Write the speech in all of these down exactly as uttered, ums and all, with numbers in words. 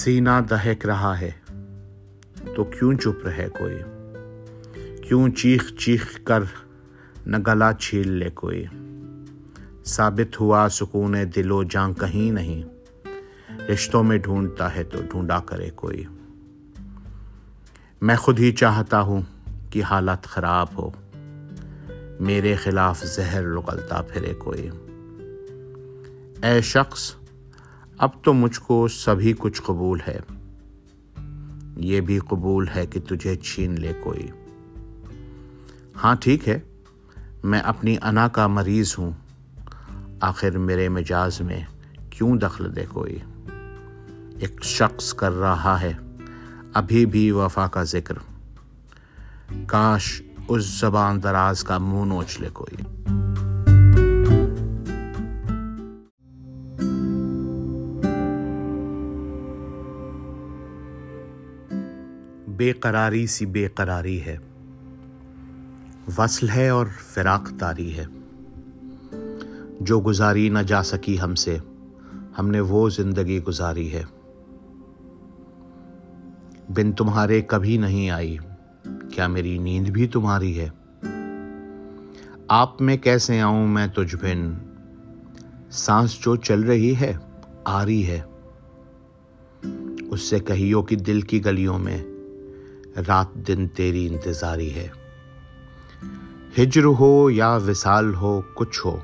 سینہ دہک رہا ہے تو کیوں چپ رہے کوئی، کیوں چیخ چیخ کر نہ گلا چھیل لے کوئی، ثابت ہوا سکون دل و جان کہیں نہیں، رشتوں میں ڈھونڈتا ہے تو ڈھونڈا کرے کوئی۔ میں خود ہی چاہتا ہوں کہ حالت خراب ہو، میرے خلاف زہر رگلتا پھرے کوئی۔ اے شخص اب تو مجھ کو سبھی کچھ قبول ہے، یہ بھی قبول ہے کہ تجھے چھین لے کوئی۔ ہاں ٹھیک ہے میں اپنی انا کا مریض ہوں، آخر میرے مجاز میں کیوں دخل دے کوئی۔ ایک شخص کر رہا ہے ابھی بھی وفا کا ذکر، کاش اس زبان دراز کا منہ نوچ لے کوئی۔ بے قراری سی بے قراری ہے، وصل ہے اور فراق داری ہے، جو گزاری نہ جا سکی ہم سے، ہم نے وہ زندگی گزاری ہے۔ بن تمہارے کبھی نہیں آئی، کیا میری نیند بھی تمہاری ہے؟ آپ میں کیسے آؤں میں تجھ بن، سانس جو چل رہی ہے آ رہی ہے، اس سے کہیو کہ دل کی گلیوں میں رات دن تیری انتظاری ہے۔ ہجر ہو یا وصال ہو کچھ ہو،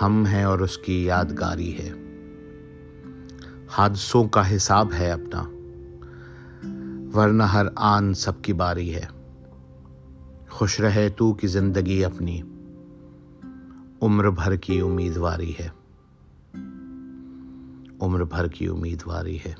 ہم ہیں اور اس کی یادگاری ہے۔ حادثوں کا حساب ہے اپنا، ورنہ ہر آن سب کی باری ہے۔ خوش رہے تو کی زندگی اپنی، عمر بھر کی امیدواری ہے، عمر بھر کی امیدواری ہے۔